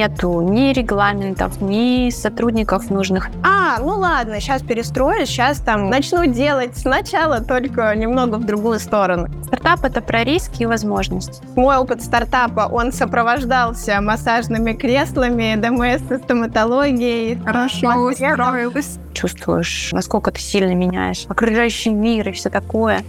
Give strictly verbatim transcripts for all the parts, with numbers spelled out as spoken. нету ни регламентов, ни сотрудников нужных. А, ну ладно, сейчас перестрою, сейчас там начну делать сначала, только немного в другую сторону. Стартап — это про риски и возможности. Мой опыт стартапа, он сопровождался массажными креслами, ДМС, стоматологией. Хорошо устроилась. Чувствуешь, насколько ты сильно меняешь окружающий мир и все такое.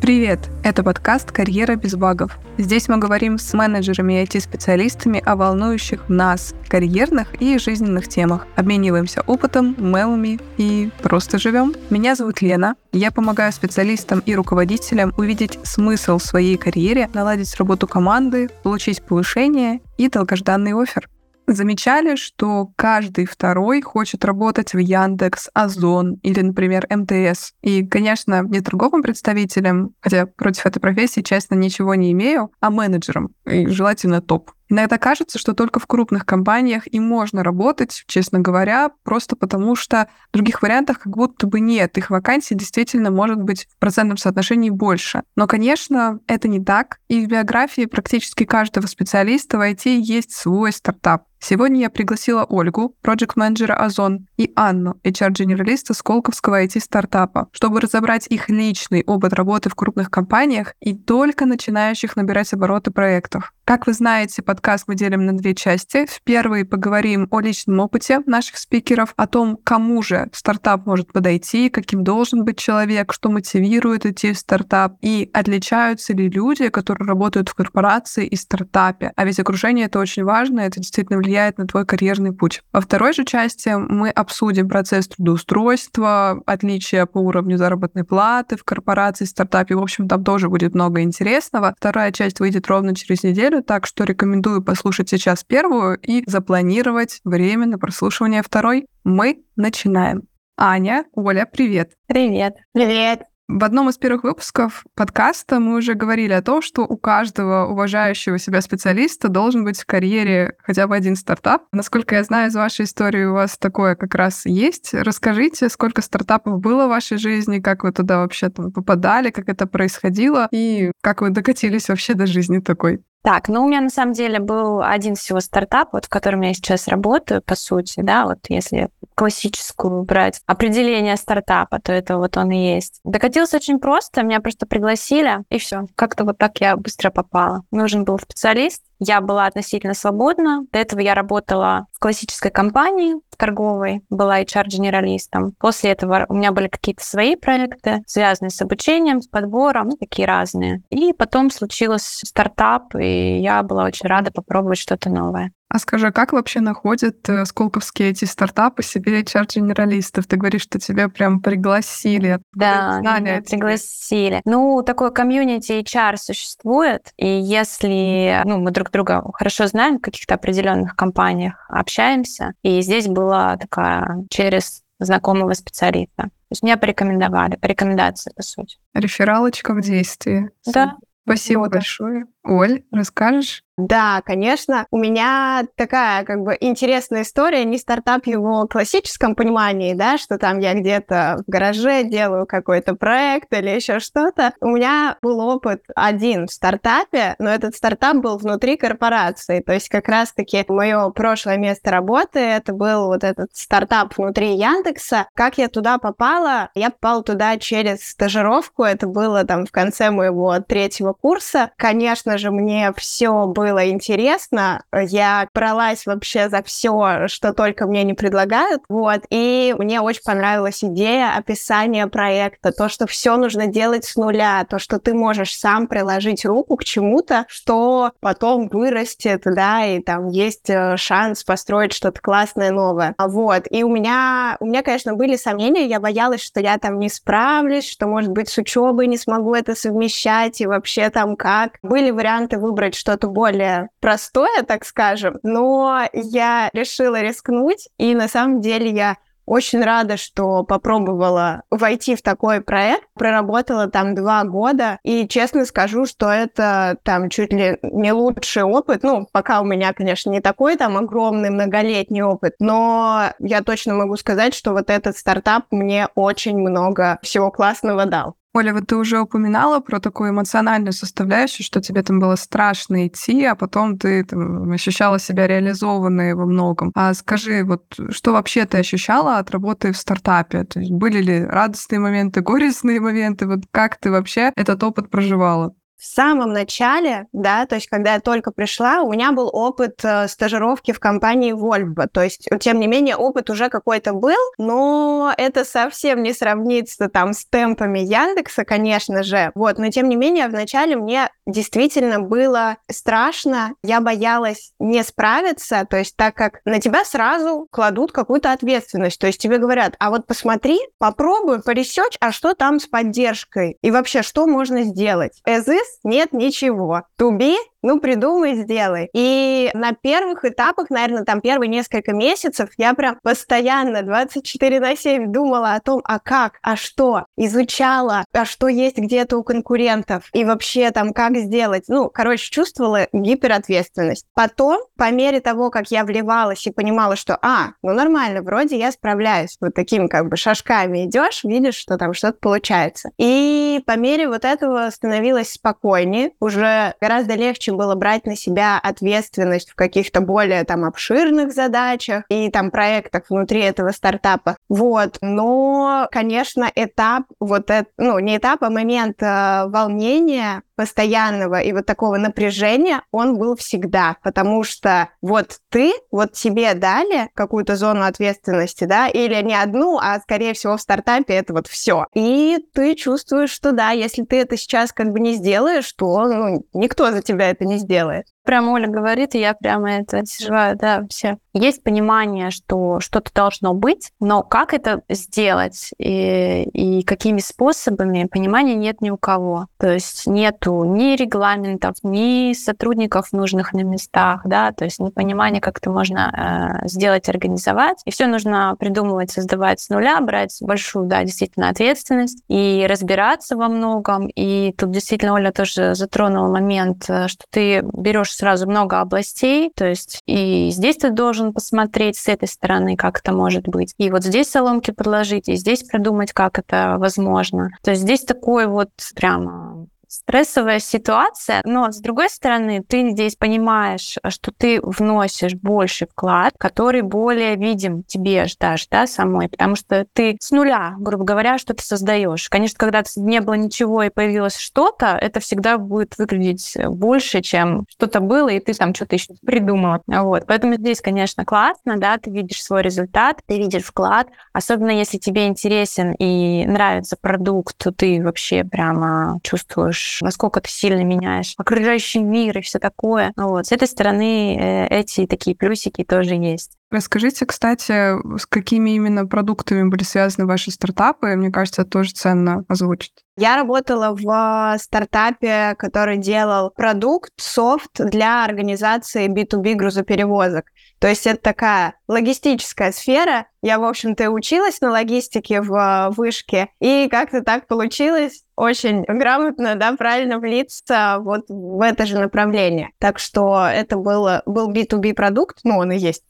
Привет! Это подкаст «Карьера без багов». Здесь мы говорим с менеджерами и ай ти-специалистами о волнующих нас карьерных и жизненных темах. Обмениваемся опытом, мемами и просто живем. Меня зовут Лена. Я помогаю специалистам и руководителям увидеть смысл в своей карьере, наладить работу команды, получить повышение и долгожданный оффер. Замечали, что каждый второй хочет работать в Яндекс, Озон или, например, эм тэ эс. И, конечно, не торговым представителем, хотя против этой профессии, честно, ничего не имею, а менеджером, и желательно топ. Иногда кажется, что только в крупных компаниях и можно работать, честно говоря, просто потому что других вариантов как будто бы нет. Их вакансий действительно может быть в процентном соотношении больше. Но, конечно, это не так. И в биографии практически каждого специалиста в ай ти есть свой стартап. Сегодня я пригласила Ольгу, проджект-менеджера Озон, и Анну, эйч ар-дженералиста Сколковского ай ти-стартапа, чтобы разобрать их личный опыт работы в крупных компаниях и только начинающих набирать обороты проектов. Как вы знаете, подкаст мы делим на две части. В первой поговорим о личном опыте наших спикеров, о том, кому же стартап может подойти, каким должен быть человек, что мотивирует идти в стартап, и отличаются ли люди, которые работают в корпорации и стартапе. А ведь окружение — это очень важно, это действительно влияет влияет на твой карьерный путь. Во второй же части мы обсудим процесс трудоустройства, отличия по уровню заработной платы в корпорации, стартапе. В общем, там тоже будет много интересного. Вторая часть выйдет ровно через неделю, так что рекомендую послушать сейчас первую и запланировать время на прослушивание второй. Мы начинаем. Аня, Оля, привет! Привет! Привет! В одном из первых выпусков подкаста мы уже говорили о том, что у каждого уважающего себя специалиста должен быть в карьере хотя бы один стартап. Насколько я знаю из вашей истории, у вас такое как раз есть. Расскажите, сколько стартапов было в вашей жизни, как вы туда вообще там попадали, как это происходило и как вы докатились вообще до жизни такой. Так, ну у меня на самом деле был один всего стартап, вот в котором я сейчас работаю, по сути, да, вот если классическую брать определение стартапа, то это вот он и есть. Докатился очень просто, меня просто пригласили, и все, как-то вот так я быстро попала. Нужен был специалист, я была относительно свободна, до этого я работала в классической компании, в торговой, была эйч ар-дженералистом. После этого у меня были какие-то свои проекты, связанные с обучением, с подбором, ну, такие разные. И потом случился стартап, и я была очень рада попробовать что-то новое. А скажи, как вообще находят сколковские эти стартапы себе эйч ар-дженералистов? Ты говоришь, что тебя прям пригласили. Да, меня пригласили. Ну, такое комьюнити эйч ар существует, и если ну, мы друг друга хорошо знаем в каких-то определенных компаниях, общаемся, и здесь была такая через знакомого специалиста. То есть меня порекомендовали, по рекомендации, по сути. Рефералочка в действии. Да. Спасибо ну, большое. Да. Оль, расскажешь? Да, конечно. У меня такая как бы интересная история, не стартап в его классическом понимании, да, что там я где-то в гараже делаю какой-то проект или еще что-то. У меня был опыт один в стартапе, но этот стартап был внутри корпорации. То есть как раз-таки мое прошлое место работы, это был вот этот стартап внутри Яндекса. Как я туда попала? Я попала туда через стажировку. Это было там в конце моего третьего курса. Конечно же, мне все было Было интересно, я бралась вообще за все, что только мне не предлагают, вот, и мне очень понравилась идея описания проекта, то, что все нужно делать с нуля, то, что ты можешь сам приложить руку к чему-то, что потом вырастет, да, и там есть шанс построить что-то классное, новое, вот, и у меня, у меня, конечно, были сомнения, я боялась, что я там не справлюсь, что, может быть, с учебой не смогу это совмещать, и вообще там как. Были варианты выбрать что-то более простое, так скажем, но я решила рискнуть, и на самом деле я очень рада, что попробовала войти в такой проект, проработала там два года, и честно скажу, что это там чуть ли не лучший опыт, ну, пока у меня, конечно, не такой там огромный многолетний опыт, но я точно могу сказать, что вот этот стартап мне очень много всего классного дал. Оля, вот ты уже упоминала про такую эмоциональную составляющую, что тебе там было страшно идти, а потом ты там ощущала себя реализованной во многом. А скажи, вот что вообще ты ощущала от работы в стартапе? То есть были ли радостные моменты, горестные моменты? Вот как ты вообще этот опыт проживала? В самом начале, да, то есть когда я только пришла, у меня был опыт э, стажировки в компании Volvo, то есть, тем не менее, опыт уже какой-то был, но это совсем не сравнится там с темпами Яндекса, конечно же, вот, но тем не менее, вначале мне действительно было страшно, я боялась не справиться, то есть так как на тебя сразу кладут какую-то ответственность, то есть тебе говорят, а вот посмотри, попробуй, поресерч, а что там с поддержкой, и вообще, что можно сделать? Эзы нет ничего. To be, ну, придумай, сделай. И на первых этапах, наверное, там первые несколько месяцев я прям постоянно двадцать четыре на семь думала о том, а как, а что, изучала, а что есть где-то у конкурентов, и вообще там как сделать. Ну, короче, чувствовала гиперответственность. Потом, по мере того, как я вливалась и понимала, что, а, ну нормально, вроде я справляюсь. Вот такими как бы шажками идешь, видишь, что там что-то получается. И по мере вот этого становилось спокойнее, уже гораздо легче было брать на себя ответственность в каких-то более там обширных задачах и там проектах внутри этого стартапа. Вот. Но, конечно, этап вот это, ну, не этап, а момент э, волнения постоянного и вот такого напряжения, он был всегда, потому что вот ты, вот тебе дали какую-то зону ответственности, да, или не одну, а, скорее всего, в стартапе это вот все. И ты чувствуешь, что да, если ты это сейчас как бы не сделаешь, то ну, никто за тебя это не сделает. Прям Оля говорит, и я прямо это переживаю, да, вообще. Есть понимание, что что-то должно быть, но как это сделать и, и какими способами, понимания нет ни у кого. То есть нету ни регламентов, ни сотрудников нужных на местах, да, то есть непонимание, как это можно э, сделать, организовать. И все нужно придумывать, создавать с нуля, брать большую, да, действительно ответственность и разбираться во многом. И тут действительно Оля тоже затронула момент, что ты берешь сразу много областей, то есть и здесь ты должен посмотреть с этой стороны, как это может быть. И вот здесь соломки подложить, и здесь придумать, как это возможно. То есть здесь такой вот прямо стрессовая ситуация, но, с другой стороны, ты здесь понимаешь, что ты вносишь больше вклад, который более видим тебе даже, да, самой, потому что ты с нуля, грубо говоря, что-то создаешь. Конечно, когда не было ничего и появилось что-то, это всегда будет выглядеть больше, чем что-то было, и ты там что-то еще придумала. Вот. Поэтому здесь, конечно, классно, да, ты видишь свой результат, ты видишь вклад, особенно если тебе интересен и нравится продукт, то ты вообще прямо чувствуешь, насколько ты сильно меняешь окружающий мир и все такое. Вот. С этой стороны эти такие плюсики тоже есть. Расскажите, кстати, с какими именно продуктами были связаны ваши стартапы? Мне кажется, это тоже ценно озвучить. Я работала в стартапе, который делал продукт, софт для организации би ту би грузоперевозок. То есть это такая логистическая сфера. Я, в общем-то, училась на логистике в вышке, и как-то так получилось очень грамотно, да, правильно влиться вот в это же направление. Так что это было, был би ту би продукт, ну, он и есть,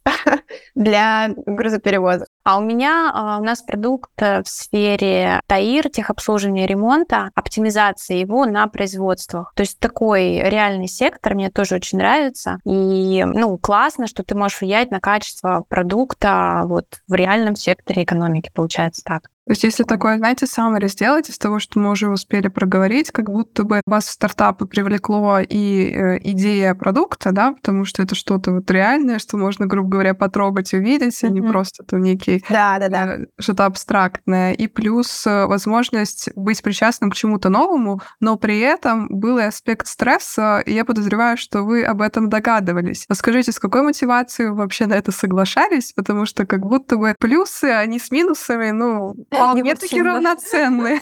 для грузоперевозок. А у меня, у нас продукт в сфере ТАИР, техобслуживания, ремонта, оптимизации его на производствах. То есть такой реальный сектор мне тоже очень нравится. И, ну, классно, что ты можешь влиять на качество продукта вот в реальном секторе экономики, получается так. То есть если такое, знаете, summary сделать из того, что мы уже успели проговорить, как будто бы вас в стартапы привлекло и э, идея продукта, да, потому что это что-то вот реальное, что можно, грубо говоря, потрогать, увидеть, mm-hmm. а не просто там некий да, да, да. Э, что-то абстрактное. И плюс э, возможность быть причастным к чему-то новому, но при этом был и аспект стресса, и я подозреваю, что вы об этом догадывались. Расскажите, с какой мотивацией вы вообще на это соглашались, потому что как будто бы плюсы, они с минусами, ну... Вполне такие равноценные.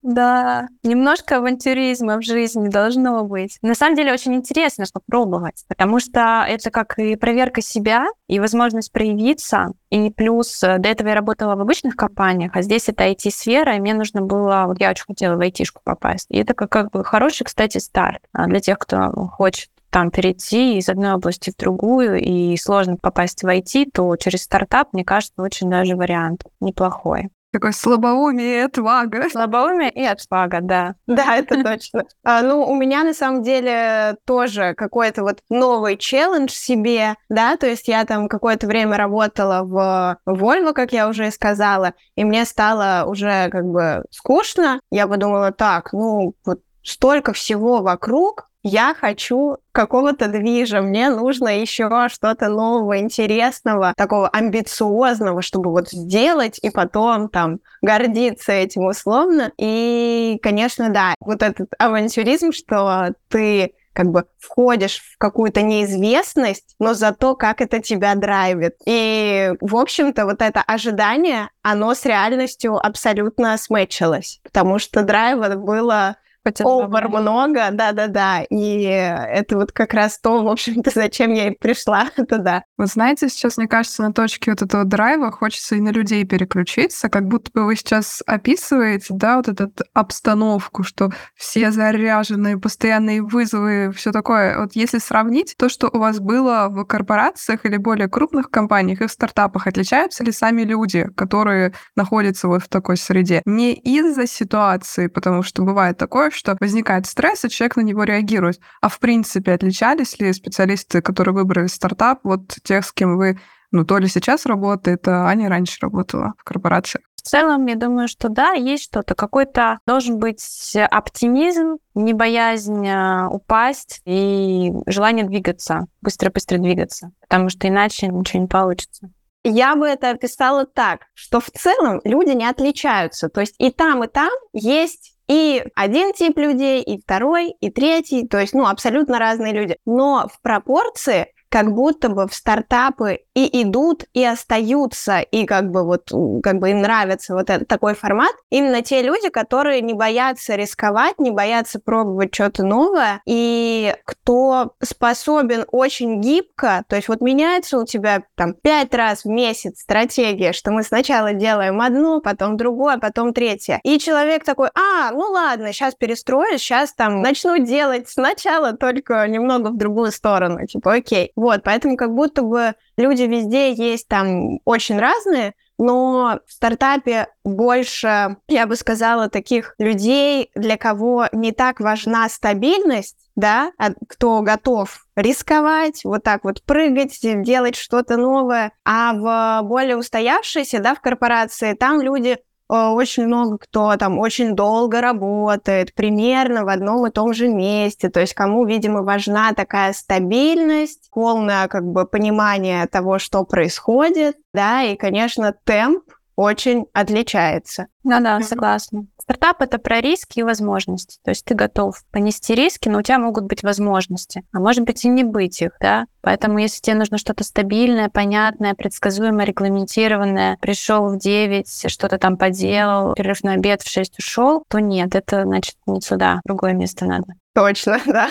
Да, немножко авантюризма в жизни должно быть. На самом деле очень интересно попробовать, потому что это как и проверка себя, и возможность проявиться. И плюс, до этого я работала в обычных компаниях, а здесь это ай ти-сфера, и мне нужно было, вот я очень хотела в ай ти-шку попасть. И это как, как бы хороший, кстати, старт для тех, кто хочет там перейти из одной области в другую, и сложно попасть в ай ти, то через стартап, мне кажется, очень даже вариант неплохой. Такое слабоумие и отвага. Слабоумие и отвага, да. Да, это точно. А, ну, у меня, на самом деле, тоже какой-то вот новый челлендж себе, да, то есть я там какое-то время работала в Volvo, как я уже и сказала, и мне стало уже как бы скучно. Я подумала, так, ну, вот столько всего вокруг, я хочу какого-то движа, мне нужно еще что-то нового, интересного, такого амбициозного, чтобы вот сделать и потом там гордиться этим условно. И, конечно, да, вот этот авантюризм, что ты как бы входишь в какую-то неизвестность, но зато как это тебя драйвит. И, в общем-то, вот это ожидание, оно с реальностью абсолютно смэтчилось, потому что драйва было... Овер много, да-да-да. И это вот как раз то, в общем-то, зачем я и пришла туда. Вот знаете, сейчас, мне кажется, на точке вот этого драйва хочется и на людей переключиться, как будто бы вы сейчас описываете, да, вот эту обстановку, что все заряженные, постоянные вызовы, все такое. Вот если сравнить то, что у вас было в корпорациях или более крупных компаниях и в стартапах, отличаются ли сами люди, которые находятся вот в такой среде? Не из-за ситуации, потому что бывает такое, что возникает стресс, и человек на него реагирует. А в принципе, отличались ли специалисты, которые выбрали стартап, вот тех, с кем вы, ну, то ли сейчас работает, а Аня раньше работала в корпорациях? В целом, я думаю, что да, есть что-то. Какой-то должен быть оптимизм, не боязнь упасть и желание двигаться, быстро-быстро двигаться, потому что иначе ничего не получится. Я бы это описала так, что в целом люди не отличаются. То есть и там, и там есть... И один тип людей, и второй, и третий, то есть, ну, абсолютно разные люди. Но в пропорции как будто бы в стартапы и идут, и остаются, и как бы вот, как бы им нравится вот этот такой формат. Именно те люди, которые не боятся рисковать, не боятся пробовать что-то новое, и кто способен очень гибко, то есть вот меняется у тебя там пять раз в месяц стратегия, что мы сначала делаем одну, потом другое, потом третье. И человек такой, а, ну ладно, сейчас перестроюсь, сейчас там начну делать сначала, только немного в другую сторону, типа окей. Вот, поэтому как будто бы люди везде есть там очень разные, но в стартапе больше, я бы сказала, таких людей, для кого не так важна стабильность, да, кто готов рисковать, вот так вот прыгать, делать что-то новое. А в более устоявшейся, да, в корпорации, там люди... Очень много кто там очень долго работает, примерно в одном и том же месте. То есть кому, видимо, важна такая стабильность, полное как бы понимание того, что происходит, да, и, конечно, темп очень отличается. Ну да, согласна. Стартап — это про риски и возможности. То есть ты готов понести риски, но у тебя могут быть возможности, а может быть и не быть их, да? Поэтому если тебе нужно что-то стабильное, понятное, предсказуемое, регламентированное, пришел в девять, что-то там поделал, перерыв на обед, в шесть ушел, то нет, это значит не сюда, другое место надо. Точно, да.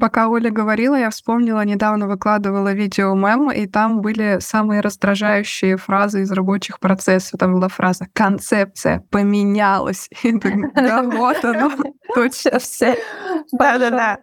Пока Оля говорила, я вспомнила, недавно выкладывала видео мем, и там были самые раздражающие фразы из рабочих процессов. Там была фраза «концепция поменялась». И думаю, да вот оно, точно все. Да-да-да.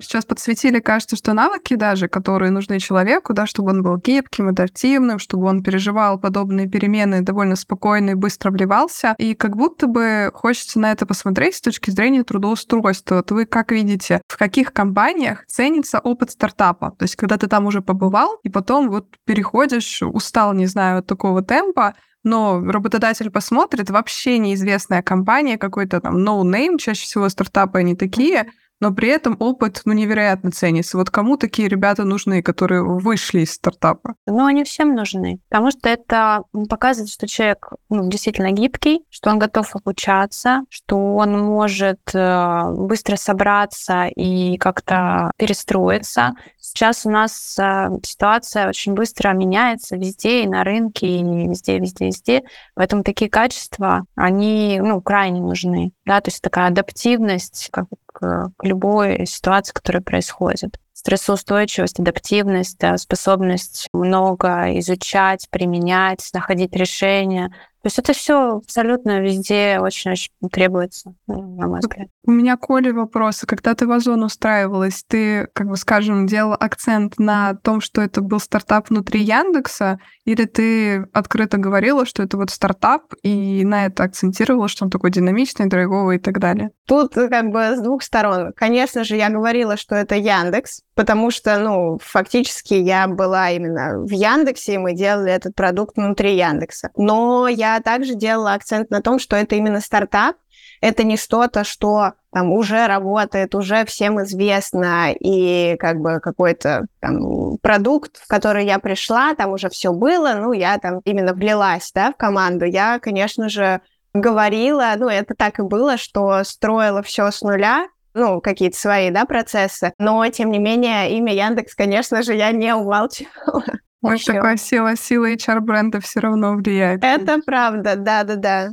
Сейчас подсветили, кажется, что навыки даже, которые нужны человеку, да, чтобы он был гибким, адаптивным, чтобы он переживал подобные перемены, довольно спокойно и быстро вливался. И как будто бы хочется на это посмотреть с точки зрения трудоустройства. Вот вы как видите, в каких компаниях ценится опыт стартапа? То есть когда ты там уже побывал, и потом вот переходишь, устал, не знаю, от такого темпа, но работодатель посмотрит, вообще неизвестная компания, какой-то там no-name, чаще всего стартапы они такие, но при этом опыт, ну, невероятно ценится. Вот кому такие ребята нужны, которые вышли из стартапа? Ну, они всем нужны, потому что это показывает, что человек, ну, действительно гибкий, что он готов обучаться, что он может быстро собраться и как-то перестроиться. Сейчас у нас ситуация очень быстро меняется везде, и на рынке, и везде, везде, везде. Поэтому такие качества, они, ну, крайне нужны. Да? То есть такая адаптивность, как к любой ситуации, которая происходит. Стрессоустойчивость, адаптивность, да, способность много изучать, применять, находить решения. То есть это все абсолютно везде очень-очень требуется, на мой взгляд. У меня Коле вопросы. Когда ты в Озон устраивалась, ты, как бы скажем, делала акцент на том, что это был стартап внутри Яндекса, или ты открыто говорила, что это вот стартап, и на это акцентировала, что он такой динамичный, драйвовый и так далее? Тут как бы с двух сторон. Конечно же, я говорила, что это Яндекс, потому что, ну, фактически я была именно в Яндексе, и мы делали этот продукт внутри Яндекса. Но я также делала акцент на том, что это именно стартап, это не что-то, что там уже работает, уже всем известно, и как бы какой-то там продукт, в который я пришла, там уже все было, ну, я там именно влилась, да, в команду. Я, конечно же, говорила, ну, это так и было, что строила все с нуля, ну, какие-то свои, да, процессы, но, тем не менее, имя Яндекс, конечно же, я не умалчивала. Вот такая сила, сила эйч ар-бренда все равно влияет. Это правда, да-да-да.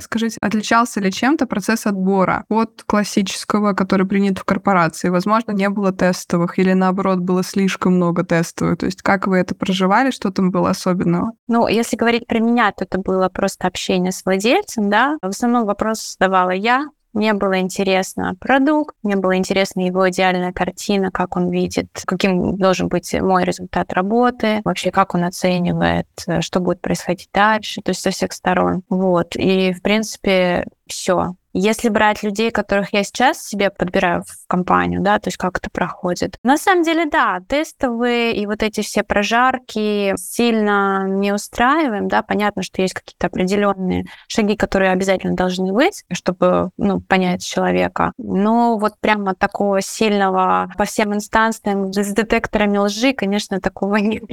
Скажите, отличался ли чем-то процесс отбора от классического, который принят в корпорации? Возможно, не было тестовых или, наоборот, было слишком много тестовых? То есть как вы это проживали? Что там было особенного? Ну, если говорить про меня, то это было просто общение с владельцем, да. В основном вопрос задавала я. Мне было интересно продукт, мне была интересна его идеальная картина, как он видит, каким должен быть мой результат работы, вообще как он оценивает, что будет происходить дальше, то есть со всех сторон. Вот. И, в принципе, все. Если брать людей, которых я сейчас себе подбираю в компанию, да, то есть как это проходит. На самом деле, да, тестовые и вот эти все прожарки сильно не устраиваем, да, понятно, что есть какие-то определенные шаги, которые обязательно должны быть, чтобы, ну, понять человека. Но вот прямо такого сильного по всем инстанциям с детекторами лжи, конечно, такого нет.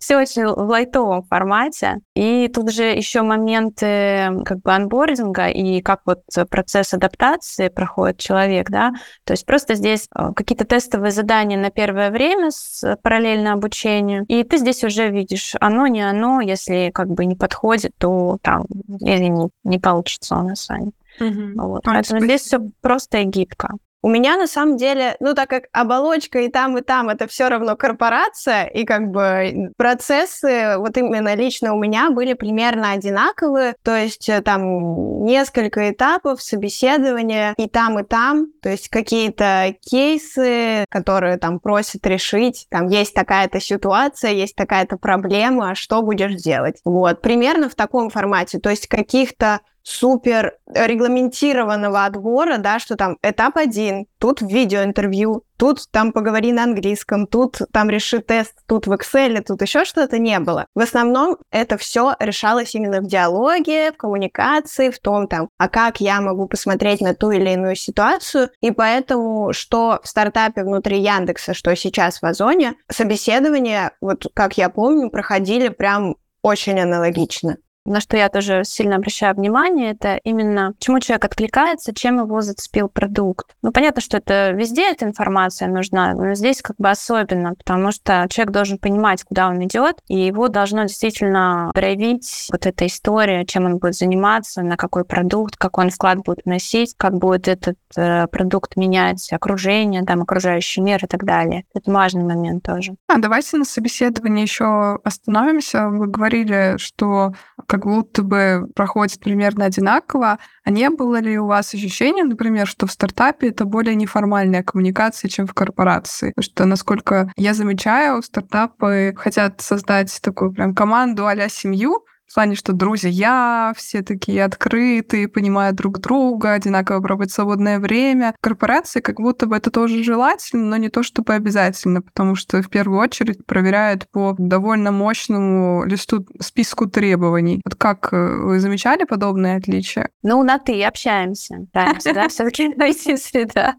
Все очень в лайтовом формате. И тут же еще моменты как бы онбординга и и как вот процесс адаптации проходит человек, да, то есть просто здесь какие-то тестовые задания на первое время с параллельно обучению, и ты здесь уже видишь, оно не оно, если как бы не подходит, то там, извини, не получится у нас, Аня. Угу. Вот. Поэтому здесь все просто и гибко. У меня, на самом деле, ну, так как оболочка и там, и там, это все равно корпорация, и как бы процессы вот именно лично у меня были примерно одинаковые, то есть там несколько этапов собеседования и там, и там, то есть какие-то кейсы, которые там просят решить, там есть такая-то ситуация, есть такая-то проблема, что будешь делать? Вот, примерно в таком формате, то есть каких-то супер регламентированного отбора, да, что там этап один, тут видеоинтервью, тут там поговори на английском, тут там реши тест, тут в Excel, тут еще что-то не было. В основном это все решалось именно в диалоге, в коммуникации, в том там, а как я могу посмотреть на ту или иную ситуацию, и поэтому, что в стартапе внутри Яндекса, что сейчас в Озоне, собеседования, вот как я помню, проходили прям очень аналогично. На что я тоже сильно обращаю внимание, это именно, чему человек откликается, чем его зацепил продукт. Ну, понятно, что это везде эта информация нужна, но здесь как бы особенно, потому что человек должен понимать, куда он идет, и его должно действительно проявить вот эта история, чем он будет заниматься, на какой продукт, какой он вклад будет вносить, как будет этот э, продукт менять окружение, там, окружающий мир и так далее. Это важный момент тоже. А давайте на собеседовании еще остановимся. Вы говорили, что как будто бы проходит примерно одинаково. А не было ли у вас ощущения, например, что в стартапе это более неформальная коммуникация, чем в корпорации? Потому что, насколько я замечаю, стартапы хотят создать такую прям команду а-ля семью, в плане, что друзья, все такие открытые, понимают друг друга, одинаково проводят свободное время. В корпорации как будто бы это тоже желательно, но не то чтобы обязательно, потому что в первую очередь проверяют по довольно мощному листу, списку требований. Вот как вы замечали подобные отличия? Ну, на «ты» общаемся. Да, все-таки найти среда.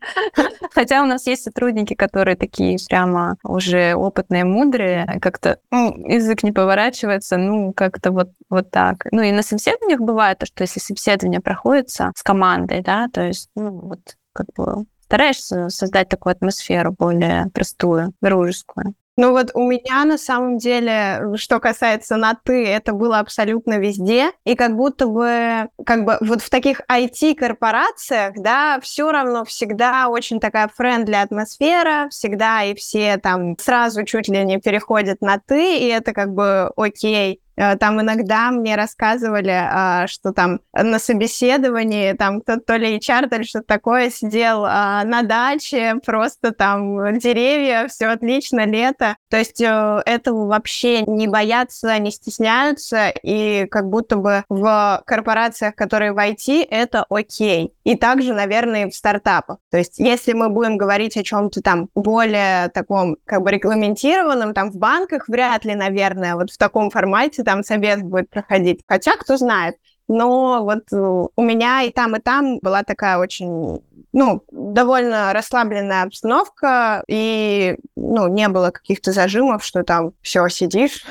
Хотя у нас есть сотрудники, которые такие прямо уже опытные, мудрые, как-то язык не поворачивается, ну, как-то вот Вот так. Ну и на собеседованиях бывает то, что если собеседование проходится с командой, да, то есть, ну, вот как бы стараешься создать такую атмосферу более простую, дружескую. Ну вот у меня на самом деле, что касается на «ты», это было абсолютно везде. И как будто бы, как бы вот в таких ай ти-корпорациях, да, все равно всегда очень такая френдли атмосфера, всегда и все там сразу чуть ли не переходят на «ты», и это как бы окей. Там иногда мне рассказывали, что там на собеседовании там кто-то то ли эйч ар, то ли что-то такое сидел на даче, просто там деревья, все отлично, лето. То есть этого вообще не боятся, не стесняются, и как будто бы в корпорациях, которые в ай ти, это окей. И также, наверное, в стартапах. То есть если мы будем говорить о чем-то там более таком как бы регламентированном, там в банках вряд ли, наверное, вот в таком формате там совет будет проходить. Хотя, кто знает. Но вот у меня и там, и там была такая очень, ну, довольно расслабленная обстановка, и, ну, не было каких-то зажимов, что там все сидишь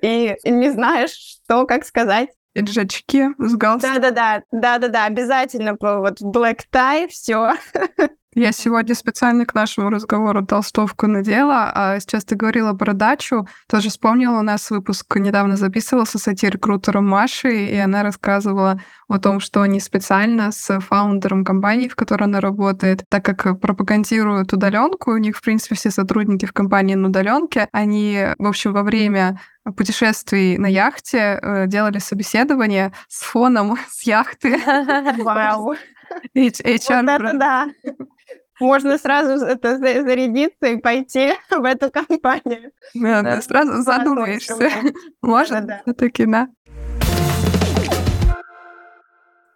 и не знаешь, что, как сказать. Пиджачки с галстуком. Да-да-да, да-да-да, обязательно вот black tie, все. Я сегодня специально к нашему разговору толстовку надела, а сейчас ты говорила про дачу, тоже вспомнила, у нас выпуск недавно записывался с ай ти-рекрутером Машей, и она рассказывала о том, что они специально с фаундером компании, в которой она работает, так как пропагандируют удаленку, у них, в принципе, все сотрудники в компании на удаленке, они, в общем, во время путешествий на яхте делали собеседование с фоном с яхты. Вау! эйч ар. Можно сразу это зарядиться и пойти в эту компанию. Да, да. Сразу задумаешься. Можно? Да, да. Таки, да.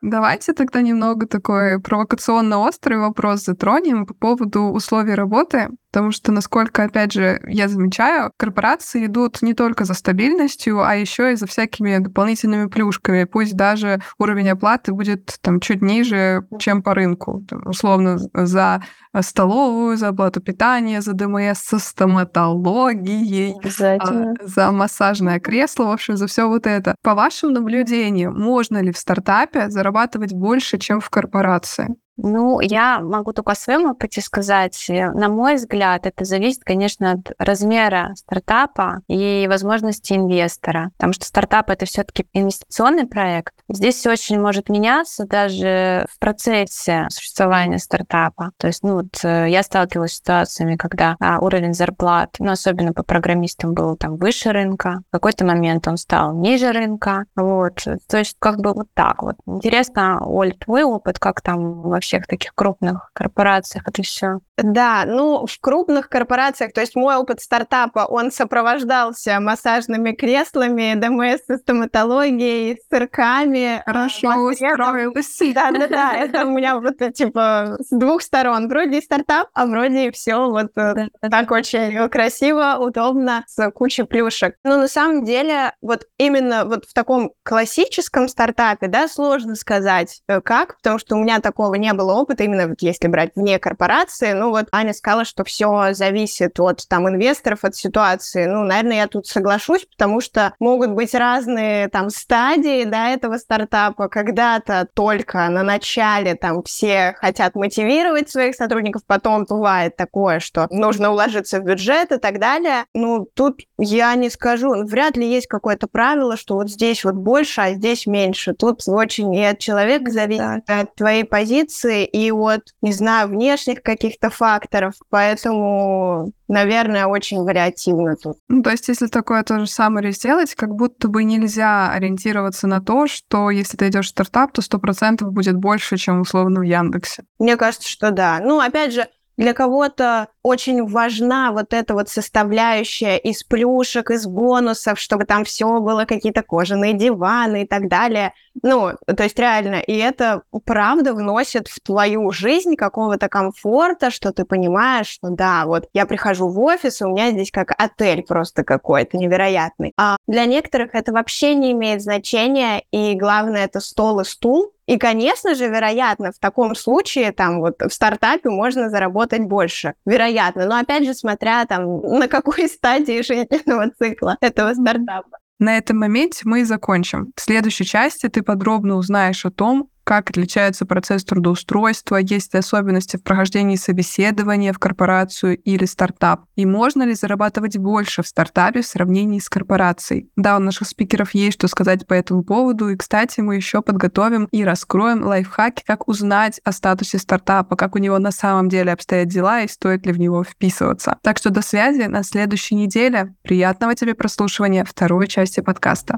Давайте тогда немного такой провокационно острый вопрос затронем по поводу условий работы, потому что, насколько, опять же, я замечаю, корпорации идут не только за стабильностью, а еще и за всякими дополнительными плюшками. Пусть даже уровень оплаты будет там чуть ниже, чем по рынку. Там, условно, за столовую, за оплату питания, за ДМС, со стоматологией, а, за массажное кресло, в общем, за все вот это. По вашим наблюдениям, можно ли в стартапе зарабатывать больше, чем в корпорации? Ну, я могу только о своем опыте сказать. На мой взгляд, это зависит, конечно, от размера стартапа и возможности инвестора, потому что стартап — это все-таки инвестиционный проект. Здесь все очень может меняться даже в процессе существования стартапа. То есть, ну, вот я сталкивалась с ситуациями, когда уровень зарплат, ну, особенно по программистам, был там выше рынка, в какой-то момент он стал ниже рынка, вот. То есть, как бы вот так вот. Интересно, Оль, твой опыт, как там вообще всех таких крупных корпорациях это все? Да, ну, в крупных корпорациях, то есть мой опыт стартапа, он сопровождался массажными креслами, ДМС, стоматологией, сырками. Хорошо устроилась. Да-да-да, это у меня вот, типа, с двух сторон. Вроде и стартап, а вроде и все вот так очень красиво, удобно, с кучей плюшек. Но на самом деле, вот именно вот в таком классическом стартапе, да, сложно сказать, как, потому что у меня такого не было опыта, именно вот если брать вне корпорации. Ну вот Аня сказала, что все зависит от там инвесторов, от ситуации. Ну, наверное, я тут соглашусь, потому что могут быть разные там стадии, да, этого стартапа. Когда-то только на начале там все хотят мотивировать своих сотрудников, потом бывает такое, что нужно уложиться в бюджет и так далее. Ну, тут я не скажу, вряд ли есть какое-то правило, что вот здесь вот больше, а здесь меньше. Тут очень и от человека зависит, да, от твоей позиции, и от, не знаю, внешних каких-то факторов, поэтому, наверное, очень вариативно тут. Ну, то есть, если такое то же самое сделать, как будто бы нельзя ориентироваться на то, что если ты идешь в стартап, то сто процентов будет больше, чем условно в Яндексе. Мне кажется, что да. Ну, опять же, для кого-то очень важна вот эта вот составляющая из плюшек, из бонусов, чтобы там все было какие-то кожаные диваны и так далее. Ну, то есть реально, и это правда вносит в твою жизнь какого-то комфорта, что ты понимаешь, что да, вот я прихожу в офис, и у меня здесь как отель просто какой-то невероятный. А для некоторых это вообще не имеет значения, и главное, это стол и стул. И, конечно же, вероятно, в таком случае там вот в стартапе можно заработать больше. Вероятно. Но опять же, смотря там на какой стадии жизненного цикла этого стартапа. На этом моменте мы и закончим. В следующей части ты подробно узнаешь о том, как отличается процесс трудоустройства, есть ли особенности в прохождении собеседования в корпорацию или стартап, и можно ли зарабатывать больше в стартапе в сравнении с корпорацией. Да, у наших спикеров есть что сказать по этому поводу, и, кстати, мы еще подготовим и раскроем лайфхаки, как узнать о статусе стартапа, как у него на самом деле обстоят дела и стоит ли в него вписываться. Так что до связи на следующей неделе. Приятного тебе прослушивания второй части подкаста.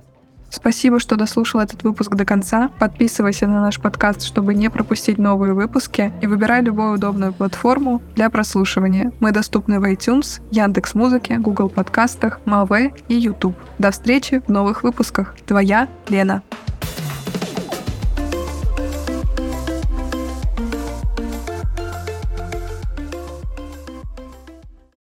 Спасибо, что дослушал этот выпуск до конца. Подписывайся на наш подкаст, чтобы не пропустить новые выпуски, и выбирай любую удобную платформу для прослушивания. Мы доступны в iTunes, Яндекс.Музыке, Google Подкастах, МАВЕ и YouTube. До встречи в новых выпусках. Твоя Лена.